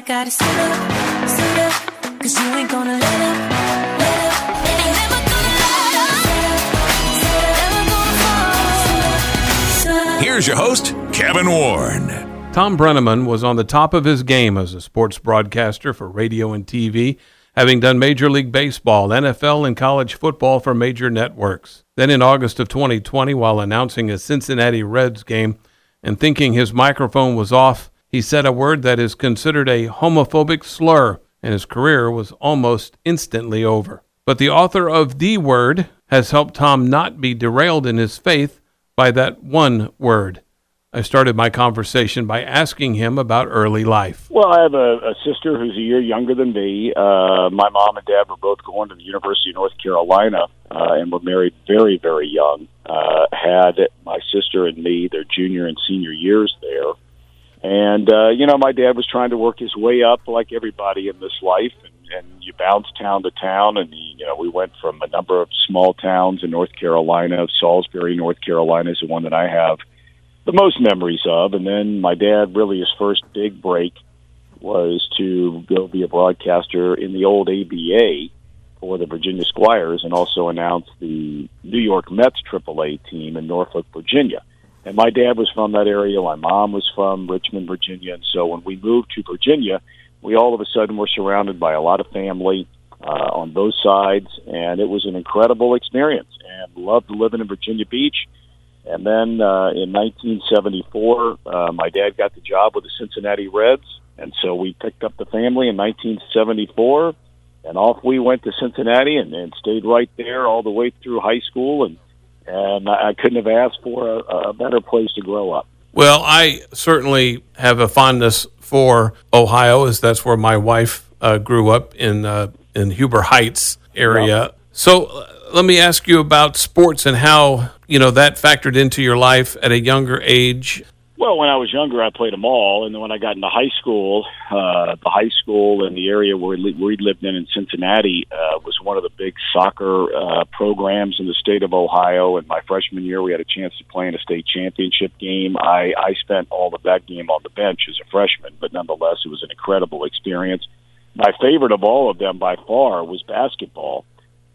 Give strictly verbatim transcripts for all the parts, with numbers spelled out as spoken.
I gotta sit up, sit up, cause you ain't gonna let up, let up, ain't never gonna let up, sit up, never gonna fall, sit up. Here's your host, Kevin Warren. Thom Brennaman was on the top of his game as a sports broadcaster for radio and T V, having done Major League Baseball, N F L, and college football for major networks. Then in August of twenty twenty, while announcing a Cincinnati Reds game and thinking his microphone was off, he said a word that is considered a homophobic slur, and his career was almost instantly over. But the author of THE Word has helped Thom not be derailed in his faith by that one word. I started my conversation by asking him about early life. Well, I have a, a sister who's a year younger than me. Uh, my mom and dad were both going to the University of North Carolina uh, and were married very, very young. Uh, had my sister and me their junior and senior years there. And, uh, you know, my dad was trying to work his way up like everybody in this life. And, and you bounce town to town. And, he, you know, we went from a number of small towns in North Carolina. Salisbury, North Carolina is the one that I have the most memories of, and then my dad, really his first big break was to go be a broadcaster in the old A B A for the Virginia Squires and also announce the New York Mets triple A team in Norfolk, Virginia. And my dad was from that area, my mom was from Richmond, Virginia, and so when we moved to Virginia, we all of a sudden were surrounded by a lot of family uh, on both sides, and it was an incredible experience, and loved living in Virginia Beach. And then uh, in nineteen seventy-four, uh, my dad got the job with the Cincinnati Reds, and so we picked up the family in nineteen seventy-four, and off we went to Cincinnati and, and stayed right there all the way through high school, and, and I couldn't have asked for a, a better place to grow up. Well, I certainly have a fondness for Ohio, as that's where my wife uh, grew up in, uh, in Huber Heights area. Wow. So uh, let me ask you about sports and how, you know, that factored into your life at a younger age. Well, when I was younger, I played them all. And then when I got into high school, uh, the high school and the area where we lived in in Cincinnati uh, was one of the big soccer uh, programs in the state of Ohio. And my freshman year, we had a chance to play in a state championship game. I, I spent all of that game on the bench as a freshman, but nonetheless, it was an incredible experience. My favorite of all of them by far was basketball.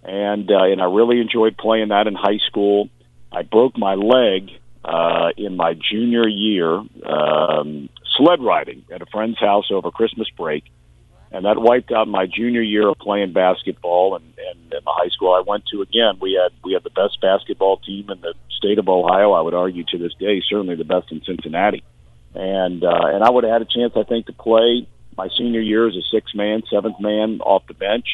And uh, and I really enjoyed playing that in high school. I broke my leg uh, in my junior year um, sled riding at a friend's house over Christmas break, and that wiped out my junior year of playing basketball. And, and, and the high school I went to, again, we had we had the best basketball team in the state of Ohio. I would argue to this day, certainly the best in Cincinnati. And uh, and I would have had a chance, I think, to play my senior year as a sixth man, seventh man off the bench.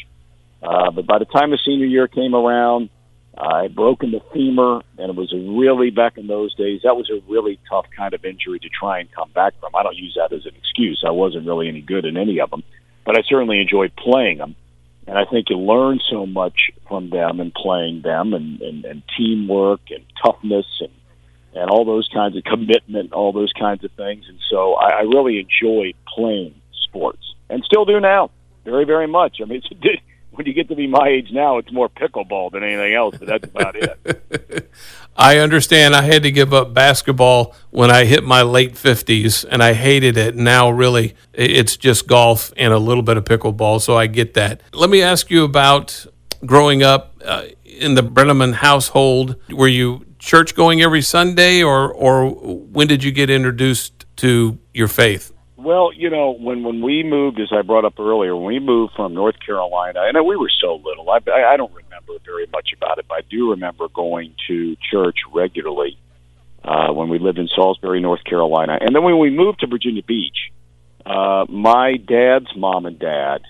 Uh, but by the time the senior year came around, I had broken the femur, and it was a really, back in those days, that was a really tough kind of injury to try and come back from. I don't use that as an excuse. I wasn't really any good in any of them, but I certainly enjoyed playing them. And I think you learn so much from them and playing them, and, and, and teamwork and toughness and, and all those kinds of commitment, all those kinds of things. And so I, I really enjoyed playing sports and still do now very, very much. I mean, it's when you get to be my age now, it's more pickleball than anything else, but that's about it. I understand. I had to give up basketball when I hit my late fifties, and I hated it. Now, really, it's just golf and a little bit of pickleball, so I get that. Let me ask you about growing up uh, in the Brennaman household. Were you church going every Sunday, or, or when did you get introduced to your faith? Well, you know, when, when we moved, as I brought up earlier, when we moved from North Carolina, and we were so little, I, I don't remember very much about it, but I do remember going to church regularly uh, when we lived in Salisbury, North Carolina. And then when we moved to Virginia Beach, uh, my dad's mom and dad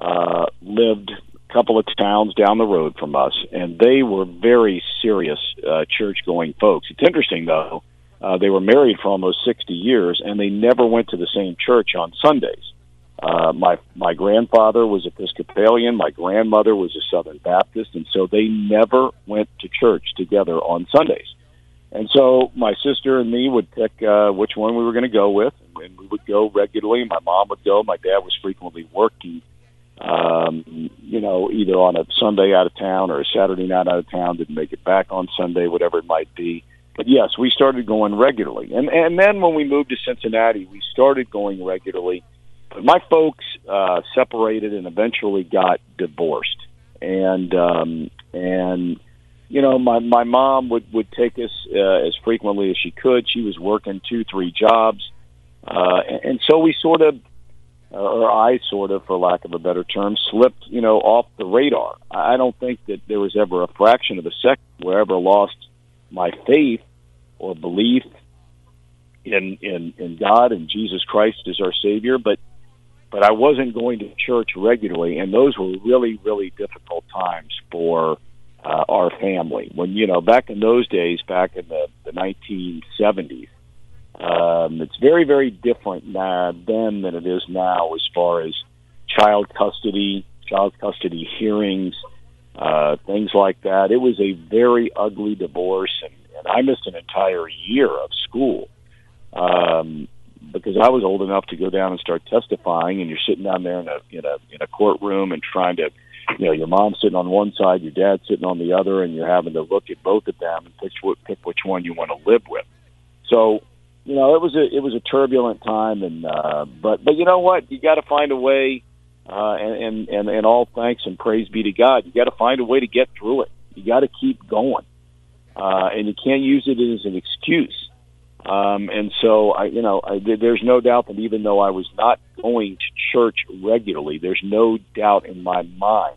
uh, lived a couple of towns down the road from us, and they were very serious uh, church-going folks. It's interesting, though. Uh, they were married for almost sixty years, and they never went to the same church on Sundays. Uh, my my grandfather was Episcopalian. My grandmother was a Southern Baptist, and so they never went to church together on Sundays. And so my sister and me would pick uh, which one we were going to go with, and we would go regularly. My mom would go. My dad was frequently working, um, you know, either on a Sunday out of town or a Saturday night out of town, didn't make it back on Sunday, whatever it might be. But, yes, we started going regularly. And and then when we moved to Cincinnati, we started going regularly. But my folks uh, separated and eventually got divorced. And, um, and you know, my, my mom would, would take us uh, as frequently as she could. She was working two, three jobs. Uh, and, and so we sort of, or I sort of, for lack of a better term, slipped, you know, off the radar. I don't think that there was ever a fraction of a second where I ever lost my faith or belief in, in, in God and Jesus Christ as our Savior, but but I wasn't going to church regularly, and those were really, really difficult times for uh, our family. When, you know, back in those days, back in the, the nineteen seventies, um, it's very, very different now then than it is now as far as child custody, child custody hearings, uh, things like that. It was a very ugly divorce, and, and I missed an entire year of school. Um, because I was old enough to go down and start testifying, and you're sitting down there in a, in a, in a courtroom and trying to, you know, your mom's sitting on one side, your dad's sitting on the other, and you're having to look at both of them and pick, pick which one you want to live with. So, you know, it was a, it was a turbulent time. And, uh, but, but you know what, you got to find a way, uh, and, and, and all thanks and praise be to God. You got to find a way to get through it. You got to keep going. Uh, and you can't use it as an excuse. Um, and so, I, you know, I, there's no doubt that even though I was not going to church regularly, there's no doubt in my mind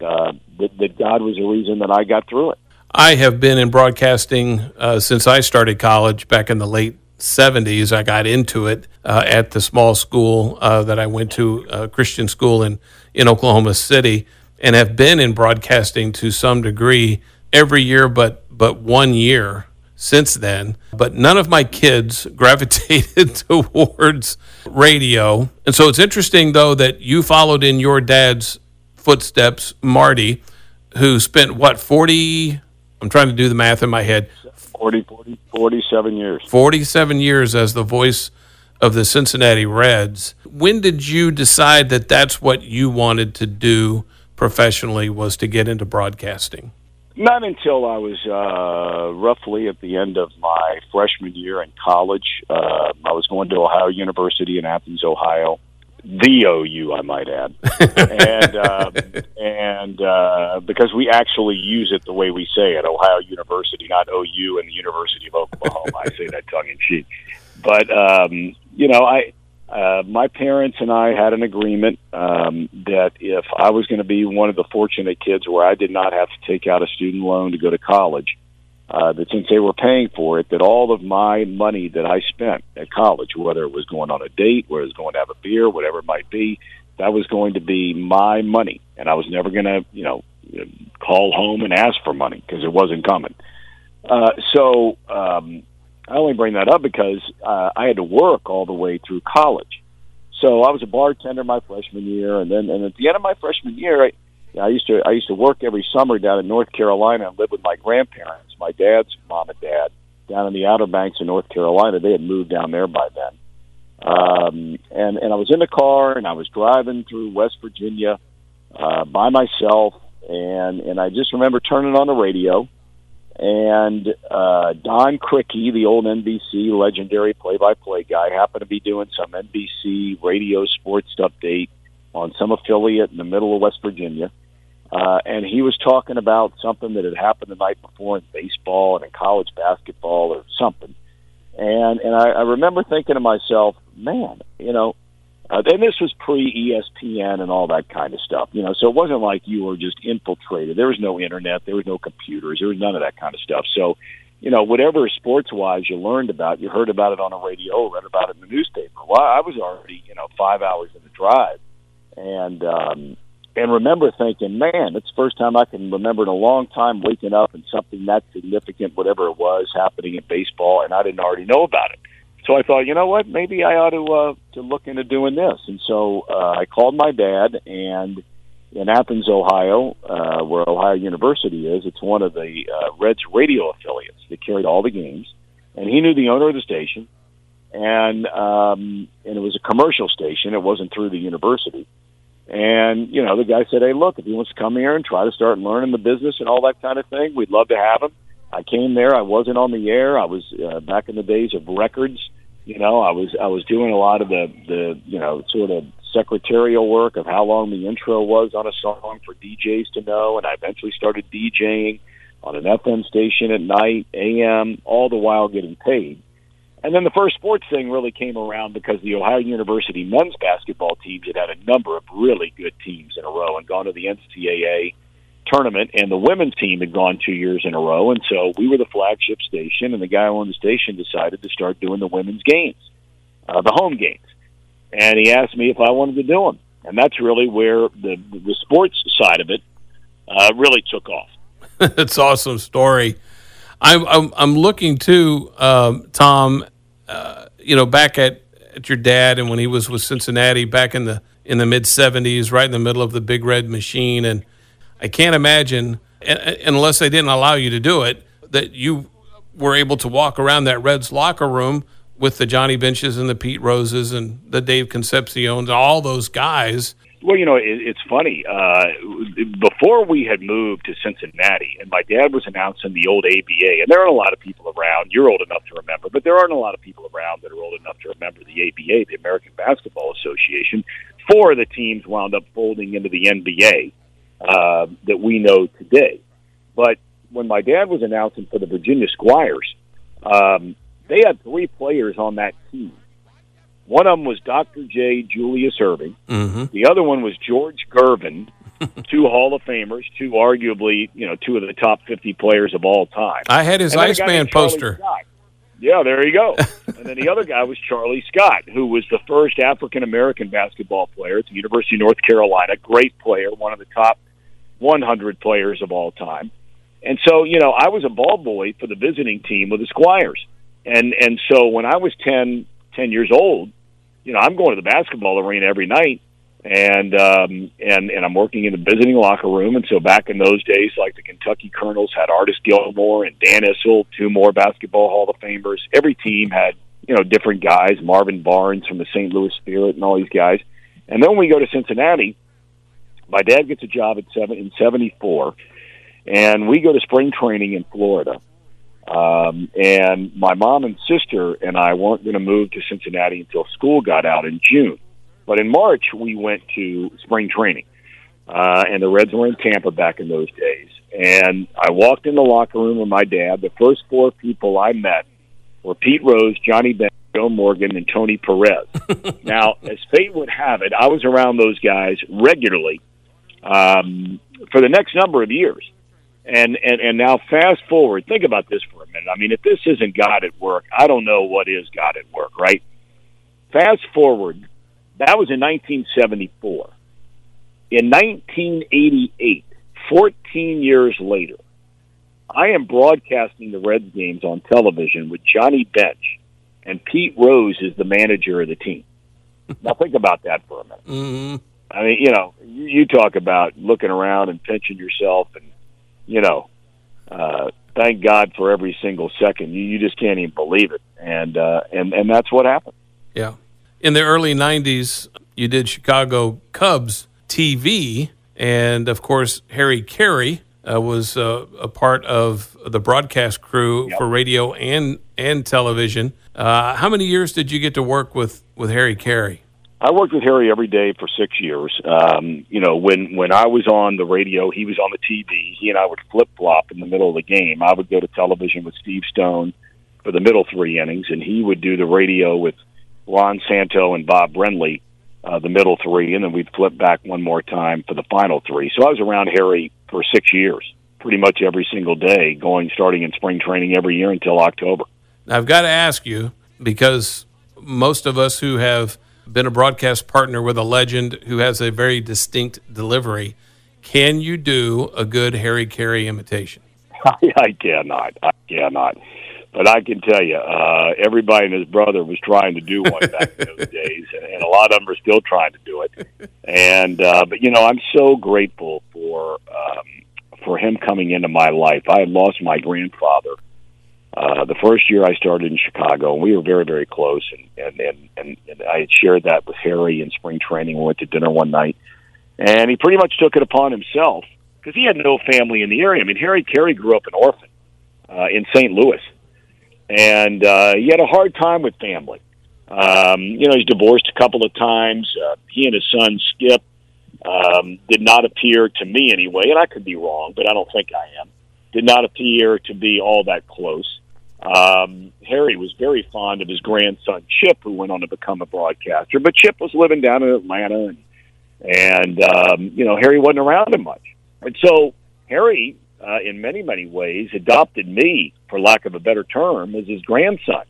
uh, that, that God was the reason that I got through it. I have been in broadcasting uh, since I started college back in the late seventies. I got into it uh, at the small school uh, that I went to, uh, Christian school in, in Oklahoma City, and have been in broadcasting to some degree every year but, but one year since then, but none of my kids gravitated towards radio. And so it's interesting, though, that you followed in your dad's footsteps, Marty, who spent, what, forty, I'm trying to do the math in my head. forty, forty, forty-seven years. forty-seven years as the voice of the Cincinnati Reds. When did you decide that that's what you wanted to do professionally, was to get into broadcasting? Not until I was uh, roughly at the end of my freshman year in college. Uh, I was going to Ohio University in Athens, Ohio, the O U, I might add, and uh, and uh, because we actually use it the way we say it, Ohio University, not O U, and the University of Oklahoma. I say that tongue in cheek, but um, you know, I uh, my parents and I had an agreement. Um, that if I was going to be one of the fortunate kids where I did not have to take out a student loan to go to college, uh, that since they were paying for it, that all of my money that I spent at college, whether it was going on a date, whether it was going to have a beer, whatever it might be, that was going to be my money. And I was never going to, you know, call home and ask for money because it wasn't coming. Uh, so um, I only bring that up because uh, I had to work all the way through college. So I was a bartender my freshman year, and then and at the end of my freshman year, I, I used to I used to work every summer down in North Carolina and live with my grandparents, my dad's mom and dad, down in the Outer Banks of North Carolina. They had moved down there by then, um, and and I was in the car and I was driving through West Virginia uh, by myself, and and I just remember turning on the radio, and uh, Don Crickey, the old N B C legendary play-by-play guy, happened to be doing some N B C radio sports update on some affiliate in the middle of West Virginia, uh, and he was talking about something that had happened the night before in baseball and in college basketball or something, and and I, I remember thinking to myself, man, you know, uh, and this was pre-E S P N and all that kind of stuff, you know, so it wasn't like you were just infiltrated. There was no internet. There was no computers. There was none of that kind of stuff. So, you know, whatever sports-wise you learned about, you heard about it on the radio or read about it in the newspaper. Well, I was already, you know, five hours in the drive. And um, and remember thinking, man, it's the first time I can remember in a long time waking up and something that significant, whatever it was, happening in baseball, and I didn't already know about it. So I thought, you know what, maybe I ought to uh, to look into doing this. And so uh, I called my dad, and in Athens, Ohio, uh, where Ohio University is, it's one of the uh, Reds radio affiliates that carried all the games. And he knew the owner of the station, and um, and it was a commercial station. It wasn't through the university. And, you know, the guy said, hey, look, if he wants to come here and try to start learning the business and all that kind of thing, we'd love to have him. I came there. I wasn't on the air. I was uh, back in the days of records. you know, I was I was doing a lot of the, the you know, sort of secretarial work of how long the intro was on a song for D Js to know, and I eventually started DJing on an F M station at night, A M, all the while getting paid. And then the first sports thing really came around because the Ohio University men's basketball teams had had a number of really good teams in a row and gone to the N C double A tournament, and the women's team had gone two years in a row, and so we were the flagship station, and the guy on the station decided to start doing the women's games, uh, the home games. And he asked me if I wanted to do them, and that's really where the, the sports side of it uh, really took off. That's an awesome story. I'm, I'm, I'm looking, too, um, Thom, uh, you know, back at, at your dad and when he was with Cincinnati back in the in the mid-seventies, right in the middle of the Big Red Machine. And I can't imagine, unless they didn't allow you to do it, that you were able to walk around that Reds locker room with the Johnny Benches and the Pete Roses and the Dave Concepcion and all those guys. Well, you know, it, it's funny. Uh, before we had moved to Cincinnati, and my dad was announcing the old A B A, and there aren't a lot of people around. You're old enough to remember, but there aren't a lot of people around that are old enough to remember the A B A, the American Basketball Association. Four of the teams wound up folding into the N B A uh, that we know today. But when my dad was announcing for the Virginia Squires, um, they had three players on that team. One of them was Doctor J Julius Irving. Mm-hmm. The other one was George Gervin, two Hall of Famers, two arguably, you know, two of the top fifty players of all time. I had his Iceman poster. Scott. Yeah, there you go. And then the other guy was Charlie Scott, who was the first African-American basketball player at the University of North Carolina, great player, one of the top one hundred players of all time. And so, you know, I was a ball boy for the visiting team with the Squires. And, and so when I was ten, ten years old, you know, I'm going to the basketball arena every night, and um, and and I'm working in the visiting locker room. And so back in those days, like the Kentucky Colonels had Artis Gilmore and Dan Issel, two more basketball Hall of Famers. Every team had, you know, different guys, Marvin Barnes from the Saint Louis Spirit and all these guys. And then when we go to Cincinnati, my dad gets a job at seven, in seventy-four, and we go to spring training in Florida. Um, and my mom and sister and I weren't going to move to Cincinnati until school got out in June. But in March, we went to spring training. Uh, and the Reds were in Tampa back in those days. And I walked in the locker room with my dad. The first four people I met were Pete Rose, Johnny Bench, Joe Morgan, and Tony Perez. Now, as fate would have it, I was around those guys regularly um, for the next number of years. And, and and now fast forward, think about this for a minute. I mean, if this isn't God at work, I don't know what is God at work, right? Fast forward, that was in nineteen seventy-four. In nineteen eighty-eight, fourteen years later, I am broadcasting the Reds games on television with Johnny Bench, and Pete Rose is the manager of the team. Now think about that for a minute. Mm-hmm. I mean, you know, you, you talk about looking around and pinching yourself and, you know, uh, thank God for every single second. You, you just can't even believe it. And, uh, and and that's what happened. Yeah. In the early nineties, you did Chicago Cubs T V. And, of course, Harry Caray uh, was uh, a part of the broadcast crew yep. for radio and, and television. Uh, how many years did you get to work with, with Harry Caray? I worked with Harry every day for six years. Um, you know, when, when I was on the radio, he was on the T V. He and I would flip-flop in the middle of the game. I would go to television with Steve Stone for the middle three innings, and he would do the radio with Ron Santo and Bob Brenly, uh, the middle three, and then we'd flip back one more time for the final three. So I was around Harry for six years, pretty much every single day, going starting in spring training every year until October. Now, I've got to ask you, because most of us who have been a broadcast partner with a legend who has a very distinct delivery, can you do a good Harry Caray imitation? I, I cannot. I cannot. But I can tell you, uh, everybody and his brother was trying to do one back in those days, and, and a lot of them are still trying to do it. And uh, but, you know, I'm so grateful for um, for him coming into my life. I had lost my grandfather Uh, the first year I started in Chicago, and we were very, very close, and, and, and, and I had shared that with Harry in spring training. We went to dinner one night, and he pretty much took it upon himself because he had no family in the area. I mean, Harry Caray grew up an orphan uh, in Saint Louis, and uh, he had a hard time with family. Um, you know, he's divorced a couple of times. Uh, he and his son, Skip, um, did not appear to me anyway, and I could be wrong, but I don't think I am, did not appear to be all that close. Um, Harry was very fond of his grandson, Chip, who went on to become a broadcaster, but Chip was living down in Atlanta, and, and um, you know, Harry wasn't around him much. And so Harry, uh, in many, many ways, adopted me, for lack of a better term, as his grandson.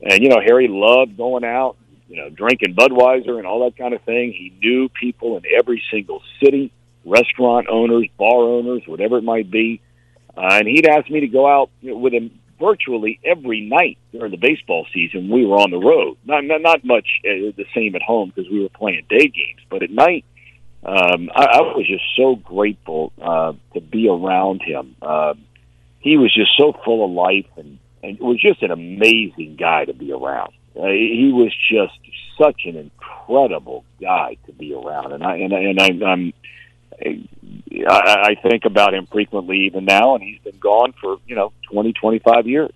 And, you know, Harry loved going out, you know, drinking Budweiser and all that kind of thing. He knew people in every single city, restaurant owners, bar owners, whatever it might be. Uh, and he'd ask me to go out, you know, with him virtually every night during the baseball season. We were on the road. Not not, not much uh, the same at home because we were playing day games. But at night, um, I, I was just so grateful uh, to be around him. Uh, he was just so full of life and, and was just an amazing guy to be around. Uh, he was just such an incredible guy to be around, and I and, and I, I'm I, I think about him frequently even now. And he's been gone for you know twenty, twenty-five years.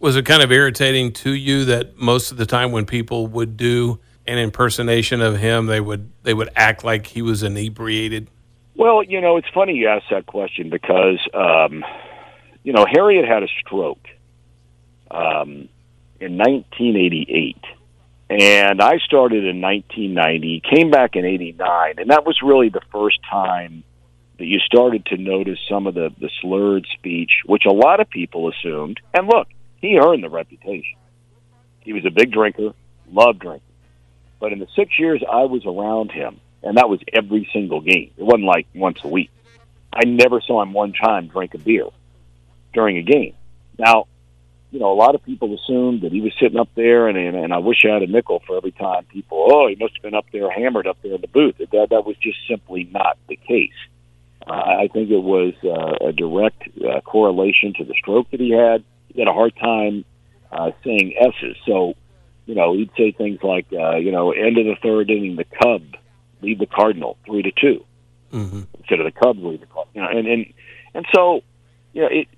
Was it kind of irritating to you that most of the time when people would do an impersonation of him, they would they would act like he was inebriated? Well, you know, it's funny you ask that question because um, you know Harry had had a stroke. Um, in nineteen eighty-eight, and I started in nineteen ninety, came back in eighty-nine, and that was really the first time that you started to notice some of the, the slurred speech, which a lot of people assumed. And look, he earned the reputation. He was a big drinker, loved drinking. But in the six years I was around him, and that was every single game, it wasn't like once a week, I never saw him one time drink a beer during a game. Now, you know, a lot of people assumed that he was sitting up there, and, and and I wish I had a nickel for every time people, oh, he must have been up there, hammered up there in the booth. That that was just simply not the case. Uh, I think it was uh, a direct uh, correlation to the stroke that he had. He had a hard time uh, saying S's. So, you know, he'd say things like, uh, you know, end of the third inning, the Cubs lead the Cardinal three to two. Mm-hmm. Instead of the Cubs lead the Cardinal. You know, and, and, and so, you know, it,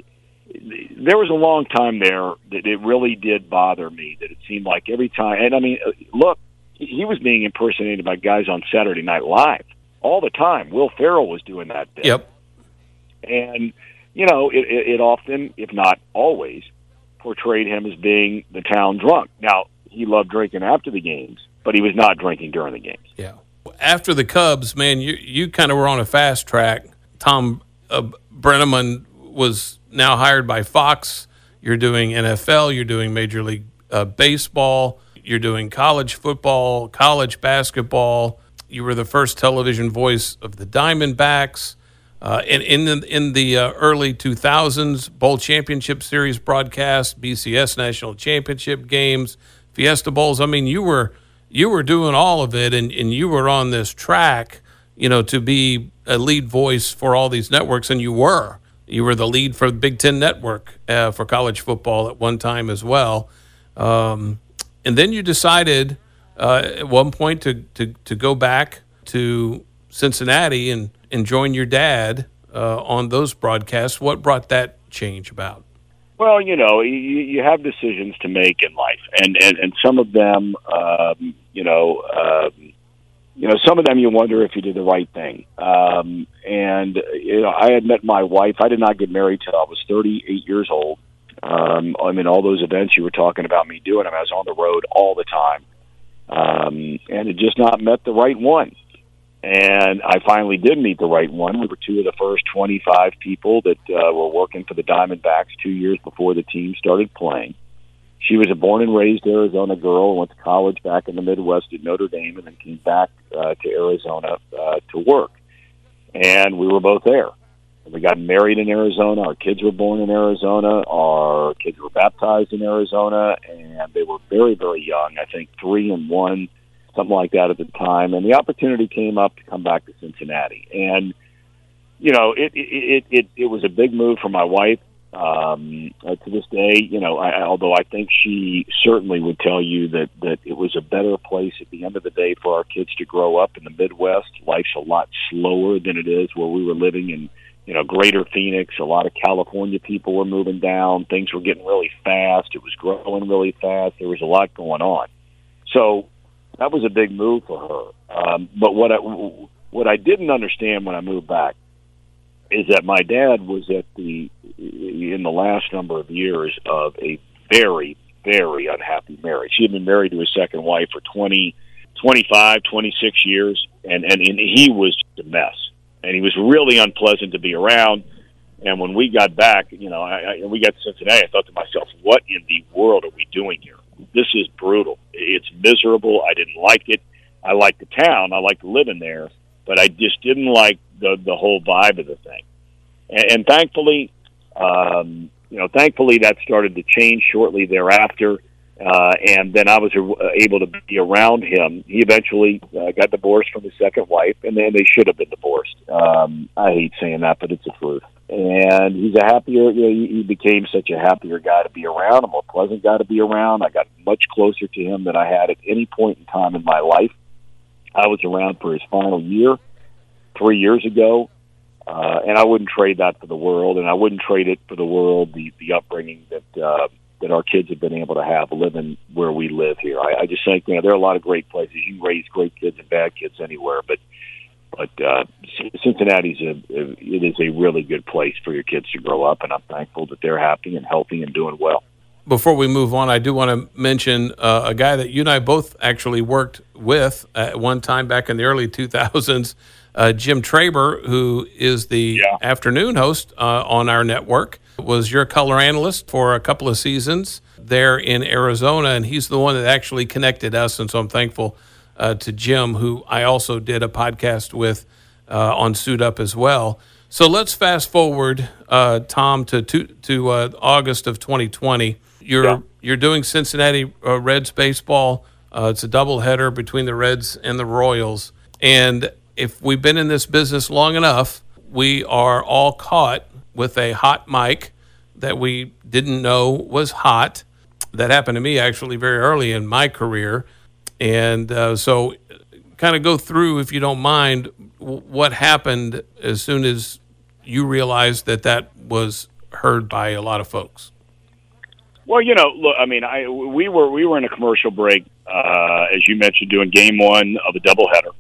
there was a long time there that it really did bother me, that it seemed like every time, and I mean, look, he was being impersonated by guys on Saturday Night Live all the time. Will Ferrell was doing that bit. Yep. And, you know, it, it often, if not always, portrayed him as being the town drunk. Now, he loved drinking after the games, but he was not drinking during the games. Yeah. After the Cubs, man, you, you kind of were on a fast track. Thom uh, Brennaman was now hired by Fox. You're doing N F L, you're doing Major League uh, Baseball, you're doing college football, college basketball. You were the first television voice of the Diamondbacks. Uh, and in the, in the uh, early two thousands, Bowl Championship Series broadcast, B C S National Championship games, Fiesta Bowls. I mean, you were you were doing all of it, and, and you were on this track, you know, to be a lead voice for all these networks, and you were. You were the lead for the Big Ten Network uh, for college football at one time as well. Um, and then you decided uh, at one point to, to, to go back to Cincinnati and, and join your dad uh, on those broadcasts. What brought that change about? Well, you know, you, you have decisions to make in life. And, and, and some of them, um, you know, um, You know, some of them you wonder if you did the right thing. Um, and, you know, I had met my wife. I did not get married till I was thirty-eight years old. Um, I mean, all those events you were talking about me doing, I mean, I was on the road all the time. Um, and it just not met the right one. And I finally did meet the right one. We were two of the first twenty-five people that uh, were working for the Diamondbacks two years before the team started playing. She was a born and raised Arizona girl, went to college back in the Midwest at Notre Dame, and then came back uh, to Arizona uh, to work. And we were both there. And we got married in Arizona. Our kids were born in Arizona. Our kids were baptized in Arizona, and they were very, very young, I think three and one, something like that at the time. And the opportunity came up to come back to Cincinnati. And, you know, it it, it, it, it was a big move for my wife. Um, uh, to this day, you know, I, although I think she certainly would tell you that, that it was a better place at the end of the day for our kids to grow up in the Midwest. Life's a lot slower than it is where we were living in, you know, greater Phoenix. A lot of California people were moving down. Things were getting really fast. It was growing really fast. There was a lot going on. So that was a big move for her. Um, but what I, what I didn't understand when I moved back is that my dad was at the in the last number of years of a very, very unhappy marriage. He had been married to his second wife for twenty, twenty-five, twenty-six years, and, and, and he was a mess. And he was really unpleasant to be around. And when we got back, you know, I, I, we got to Cincinnati, I thought to myself, what in the world are we doing here? This is brutal. It's miserable. I didn't like it. I liked the town. I liked living there. But I just didn't like the, the whole vibe of the thing. And, and thankfully, um, you know, thankfully that started to change shortly thereafter. Uh, and then I was able to be around him. He eventually uh, got divorced from his second wife, and then they should have been divorced. Um, I hate saying that, but it's the truth. And he's a happier, you know, he became such a happier guy to be around, a more pleasant guy to be around. I got much closer to him than I had at any point in time in my life. I was around for his final year, three years ago, uh, and I wouldn't trade that for the world, and I wouldn't trade it for the world, the, the upbringing that uh, that our kids have been able to have living where we live here. I, I just think, you know, there are a lot of great places. You can raise great kids and bad kids anywhere, but but uh, Cincinnati's a, it is a really good place for your kids to grow up, and I'm thankful that they're happy and healthy and doing well. Before we move on, I do want to mention uh, a guy that you and I both actually worked with at one time back in the early two thousands, uh, Jim Traber, who is the yeah. afternoon host uh, on our network, was your color analyst for a couple of seasons there in Arizona, and he's the one that actually connected us, and so I'm thankful uh, to Jim, who I also did a podcast with uh, on Suit Up as well. So let's fast forward, uh, Thom, to, to, to uh, August of twenty twenty. You're yeah. you're doing Cincinnati uh, Reds baseball. Uh, it's a doubleheader between the Reds and the Royals. And if we've been in this business long enough, we are all caught with a hot mic that we didn't know was hot. That happened to me actually very early in my career. And uh, so kind of go through, if you don't mind, w- what happened as soon as you realized that that was heard by a lot of folks. Well, you know, look, I mean, I we were we were in a commercial break, uh, as you mentioned, doing game one of a doubleheader.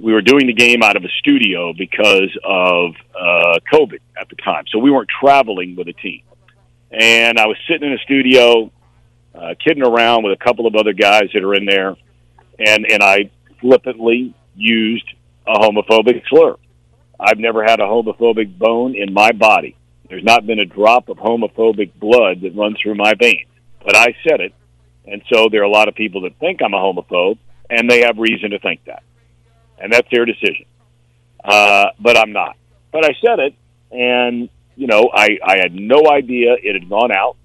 We were doing the game out of a studio because of uh, COVID at the time, so we weren't traveling with a team. And I was sitting in a studio, uh, kidding around with a couple of other guys that are in there, and, and I flippantly used a homophobic slur. I've never had a homophobic bone in my body. There's not been a drop of homophobic blood that runs through my veins. But I said it, and so there are a lot of people that think I'm a homophobe, and they have reason to think that. And that's their decision. Uh, but I'm not. But I said it, and, you know, I, I had no idea it had gone out.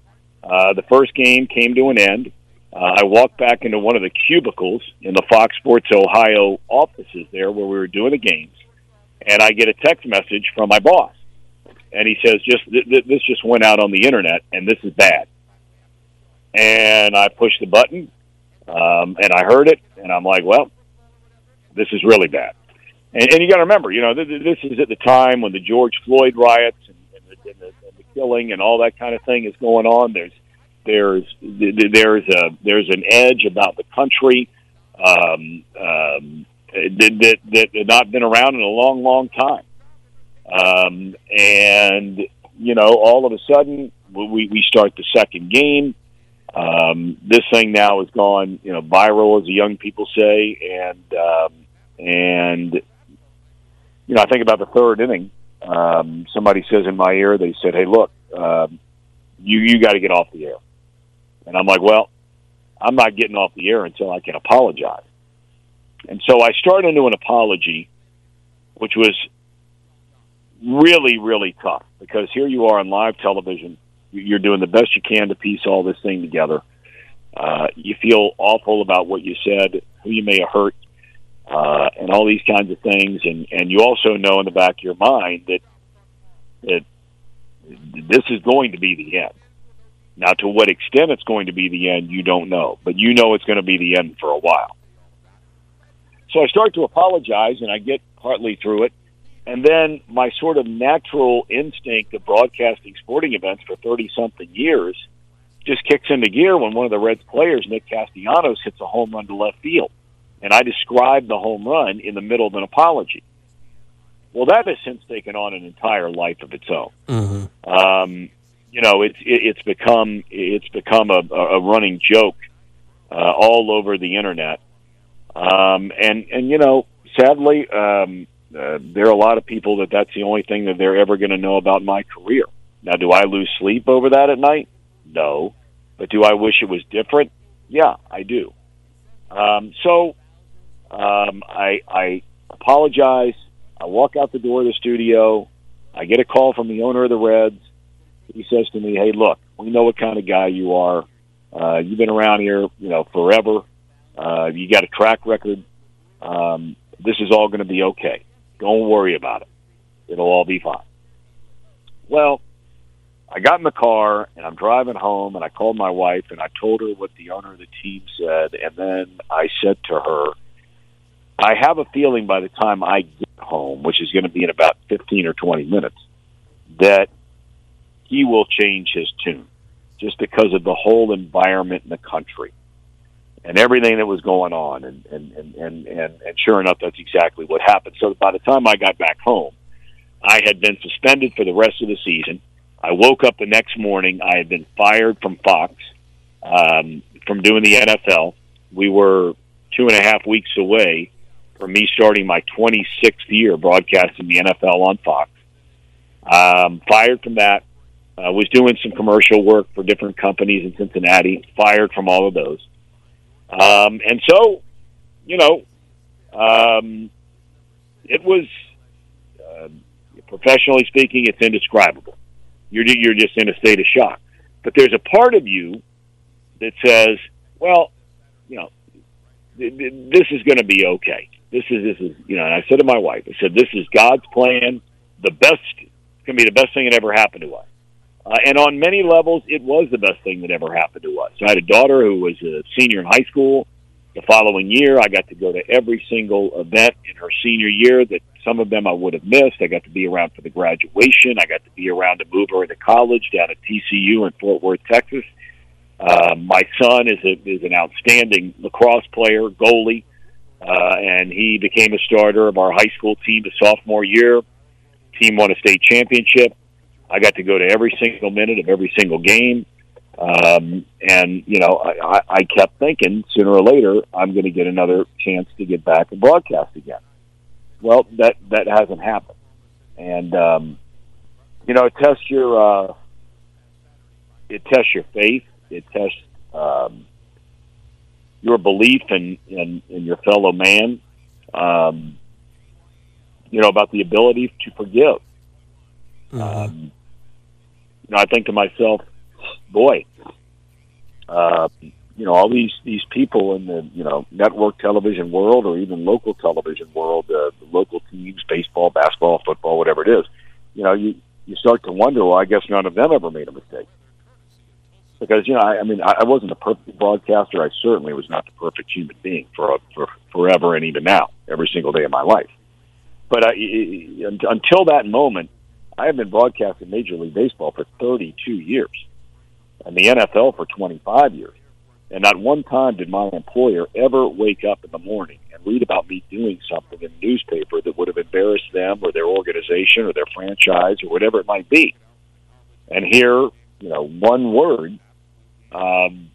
Uh, the first game came to an end. Uh, I walked back into one of the cubicles in the Fox Sports Ohio offices there where we were doing the games, and I get a text message from my boss. And he says, "Just th- th- this just went out on the internet, and this is bad." And I pushed the button, um, and I heard it, and I'm like, "Well, this is really bad." And, and you got to remember, you know, th- th- this is at the time when the George Floyd riots and, and, the, and, the, and the killing and all that kind of thing is going on. There's there's there's a there's an edge about the country um, um, that that had not been around in a long, long time. Um, and, you know, all of a sudden, we, we start the second game. Um, this thing now has gone, you know, viral, as the young people say. And, um, and you know, I think about the third inning. Um, somebody says in my ear, they said, "Hey, look, um, you, you got to get off the air." And I'm like, "Well, I'm not getting off the air until I can apologize." And so I start into an apology, which was really, really tough, because here you are on live television. You're doing the best you can to piece all this thing together. Uh, you feel awful about what you said, who you may have hurt, uh, and all these kinds of things. And, and you also know in the back of your mind that, that this is going to be the end. Now, to what extent it's going to be the end, you don't know. But you know it's going to be the end for a while. So I start to apologize, and I get partly through it. And then my sort of natural instinct of broadcasting sporting events for thirty-something years just kicks into gear when one of the Reds players, Nick Castellanos, hits a home run to left field. And I described the home run in the middle of an apology. Well, that has since taken on an entire life of its own. Mm-hmm. Um, you know, it's it, it's become it's become a, a running joke uh, all over the internet. Um, and and you know, sadly, um, uh, there are a lot of people that that's the only thing that they're ever going to know about my career. Now, do I lose sleep over that at night? No. But do I wish it was different? Yeah, I do. Um, so um, I, I apologize. I walk out the door of the studio. I get a call from the owner of the Reds. He says to me, hey, look, we know what kind of guy you are. Uh, you've been around here, you know, forever. Uh, you got a track record. Um, this is all going to be okay. Don't worry about it. It'll all be fine. Well, I got in the car, and I'm driving home, and I called my wife, and I told her what the owner of the team said, and then I said to her, I have a feeling by the time I get home, which is going to be in about fifteen or twenty minutes, that he will change his tune just because of the whole environment in the country and everything that was going on. And, and, and, and, and, and sure enough, that's exactly what happened. So by the time I got back home, I had been suspended for the rest of the season. I woke up the next morning. I had been fired from Fox, um, from doing the N F L. We were two and a half weeks away from me starting my twenty-sixth year broadcasting the N F L on Fox. Um, fired from that. I uh, was doing some commercial work for different companies in Cincinnati. Fired from all of those. Um, and so, you know, um, it was, uh, professionally speaking, it's indescribable. You're you're just in a state of shock. But there's a part of you that says, well, you know, th- th- this is going to be okay. This is, this is, you know, and I said to my wife, I said, this is God's plan. The best, it's going to be the best thing that ever happened to us. Uh, and on many levels, it was the best thing that ever happened to us. I had a daughter who was a senior in high school. The following year, I got to go to every single event in her senior year that some of them I would have missed. I got to be around for the graduation. I got to be around to move her into college down at T C U in Fort Worth, Texas. Uh, my son is a, is an outstanding lacrosse player, goalie, uh, and he became a starter of our high school team the sophomore year. Team won a state championship. I got to go to every single minute of every single game. Um, and, you know, I, I kept thinking sooner or later, I'm going to get another chance to get back and broadcast again. Well, that, that hasn't happened. And, um, you know, it tests your, uh, it tests your faith. It tests, um, your belief in, in, in your fellow man, um, you know, about the ability to forgive. Mm-hmm. Um, you know, I think to myself, boy, uh, you know, all these, these people in the, you know, network television world or even local television world, uh, the local teams, baseball, basketball, football, whatever it is, you know, you, you start to wonder, well, I guess none of them ever made a mistake. Because, you know, I, I mean, I, I wasn't a perfect broadcaster. I certainly was not the perfect human being for, for forever and even now, every single day of my life. But I, until that moment, I have been broadcasting Major League Baseball for thirty-two years. And the N F L for twenty-five years. And not one time did my employer ever wake up in the morning and read about me doing something in the newspaper that would have embarrassed them or their organization or their franchise or whatever it might be. And here, you know, one word, um,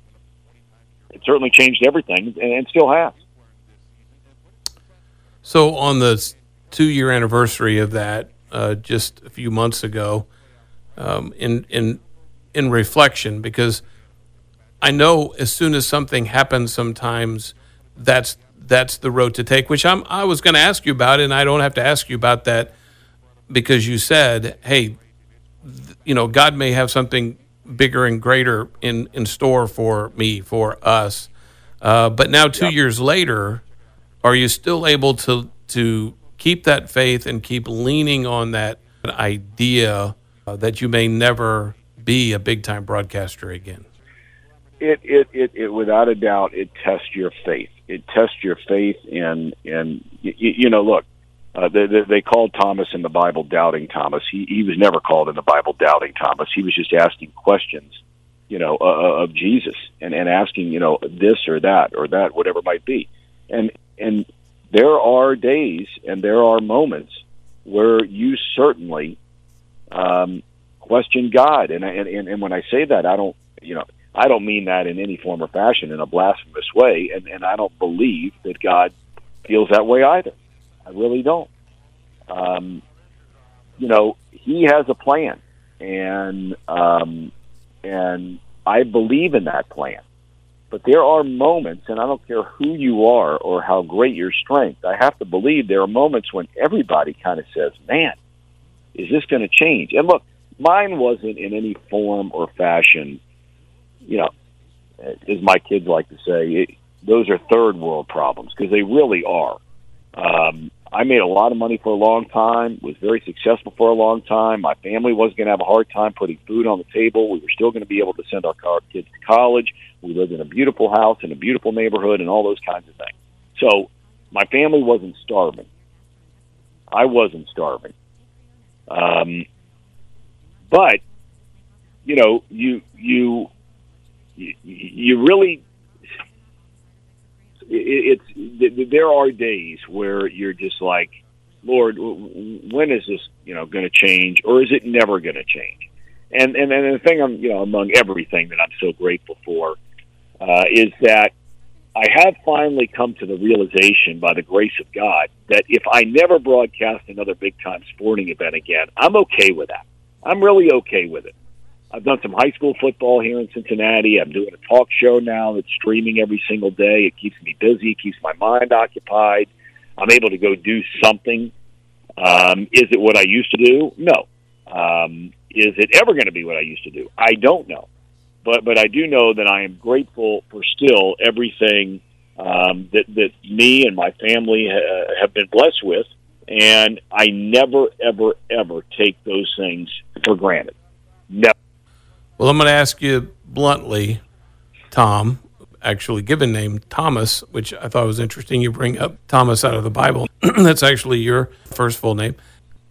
it certainly changed everything and, and still has. So on the two-year anniversary of that, uh, just a few months ago, um, in in in reflection, because I know as soon as something happens, sometimes that's that's the road to take, which I'm, I was going to ask you about, and I don't have to ask you about that because you said, hey, th- you know, God may have something bigger and greater in, in store for me, for us. Uh, but now two yep. years later, are you still able to to keep that faith and keep leaning on that idea uh, that you may never be a big-time broadcaster again? It, it, it, it, without a doubt, it tests your faith. It tests your faith in, in you, you know, look, uh, they, they called Thomas in the Bible Doubting Thomas. He, he was never called in the Bible Doubting Thomas. He was just asking questions you know, uh, of Jesus and, and asking, you know, this or that or that, whatever it might be. And and there are days and there are moments where you certainly um, question God. And, and, and, and when I say that, I don't, you know, I don't mean that in any form or fashion in a blasphemous way. And, and I don't believe that God feels that way either. I really don't. Um, you know, he has a plan, and um, and I believe in that plan. But there are moments, and I don't care who you are or how great your strength, I have to believe there are moments when everybody kind of says, man, is this going to change? And look, mine wasn't in any form or fashion, you know, as my kids like to say, it, those are third world problems, because they really are. Um, I made a lot of money for a long time, was very successful for a long time. My family wasn't going to have a hard time putting food on the table. We were still going to be able to send our kids to college. We lived in a beautiful house in a beautiful neighborhood and all those kinds of things. So my family wasn't starving. I wasn't starving. Um, but, you know, you, you, you, you really... It's there are days where you're just like, Lord, when is this, you know, going to change, or is it never going to change? And and and the thing I'm, you know, among everything that I'm so grateful for uh, is that I have finally come to the realization, by the grace of God, that if I never broadcast another big time sporting event again, I'm okay with that. I'm really okay with it. I've done some high school football here in Cincinnati. I'm doing a talk show now that's streaming every single day. It keeps me busy, keeps my mind occupied. I'm able to go do something. Um, is it what I used to do? No. Um, is it ever going to be what I used to do? I don't know. But but I do know that I am grateful for still everything um, that, that me and my family ha- have been blessed with, and I never, ever, ever take those things for granted. Never. Well, I'm going to ask you bluntly, Tom, actually given name Thomas, which I thought was interesting. You bring up Thomas out of the Bible. That's actually your first full name.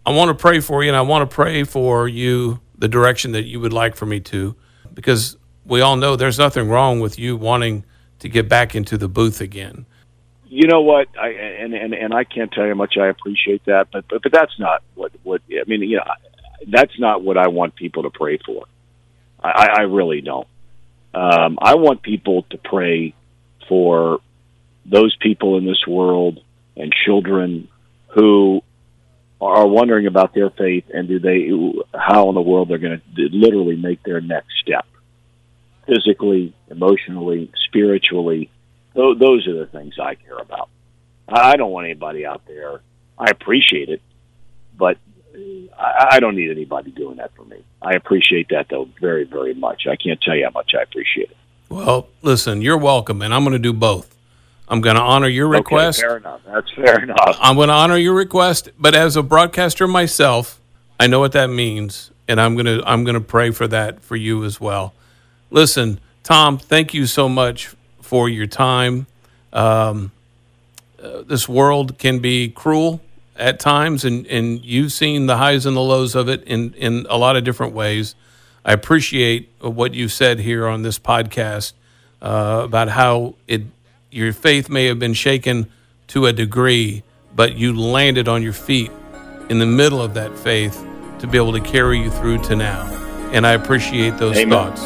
I want to pray for you, and I want to pray for you the direction that you would like for me to, because we all know there's nothing wrong with you wanting to get back into the booth again. You know what, I, and, and, and I can't tell you how much I appreciate that, but, but, but that's not what, what I mean, you know, that's not what I want people to pray for. I, I really don't. Um, I want people to pray for those people in this world and children who are wondering about their faith and do they, how in the world they're going to literally make their next step, physically, emotionally, spiritually. Th- those are the things I care about. I don't want anybody out there. I appreciate it, but I don't need anybody doing that for me. I appreciate that, though, very, very much. I can't tell you how much I appreciate it. Well, listen, you're welcome, and I'm going to do both. I'm going to honor your request. Okay, fair enough. That's fair enough. I'm going to honor your request, but as a broadcaster myself, I know what that means, and I'm going to I'm going to pray for that for you as well. Listen, Tom, thank you so much for your time. Um, uh, this world can be cruel at times, and, and you've seen the highs and the lows of it in, in a lot of different ways. I appreciate what you said here on this podcast uh, about how it your faith may have been shaken to a degree, but you landed on your feet in the middle of that faith to be able to carry you through to now. And I appreciate those Amen. Thoughts.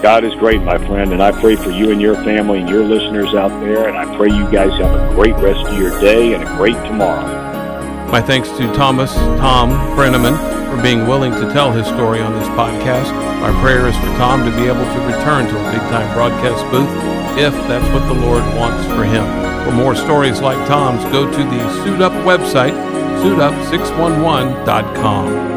God is great, my friend, and I pray for you and your family and your listeners out there, and I pray you guys have a great rest of your day and a great tomorrow. My thanks to Thomas, Thom Brennaman, for being willing to tell his story on this podcast. My prayer is for Tom to be able to return to a big-time broadcast booth if that's what the Lord wants for him. For more stories like Tom's, go to the Suit Up website, suit up six one one dot com.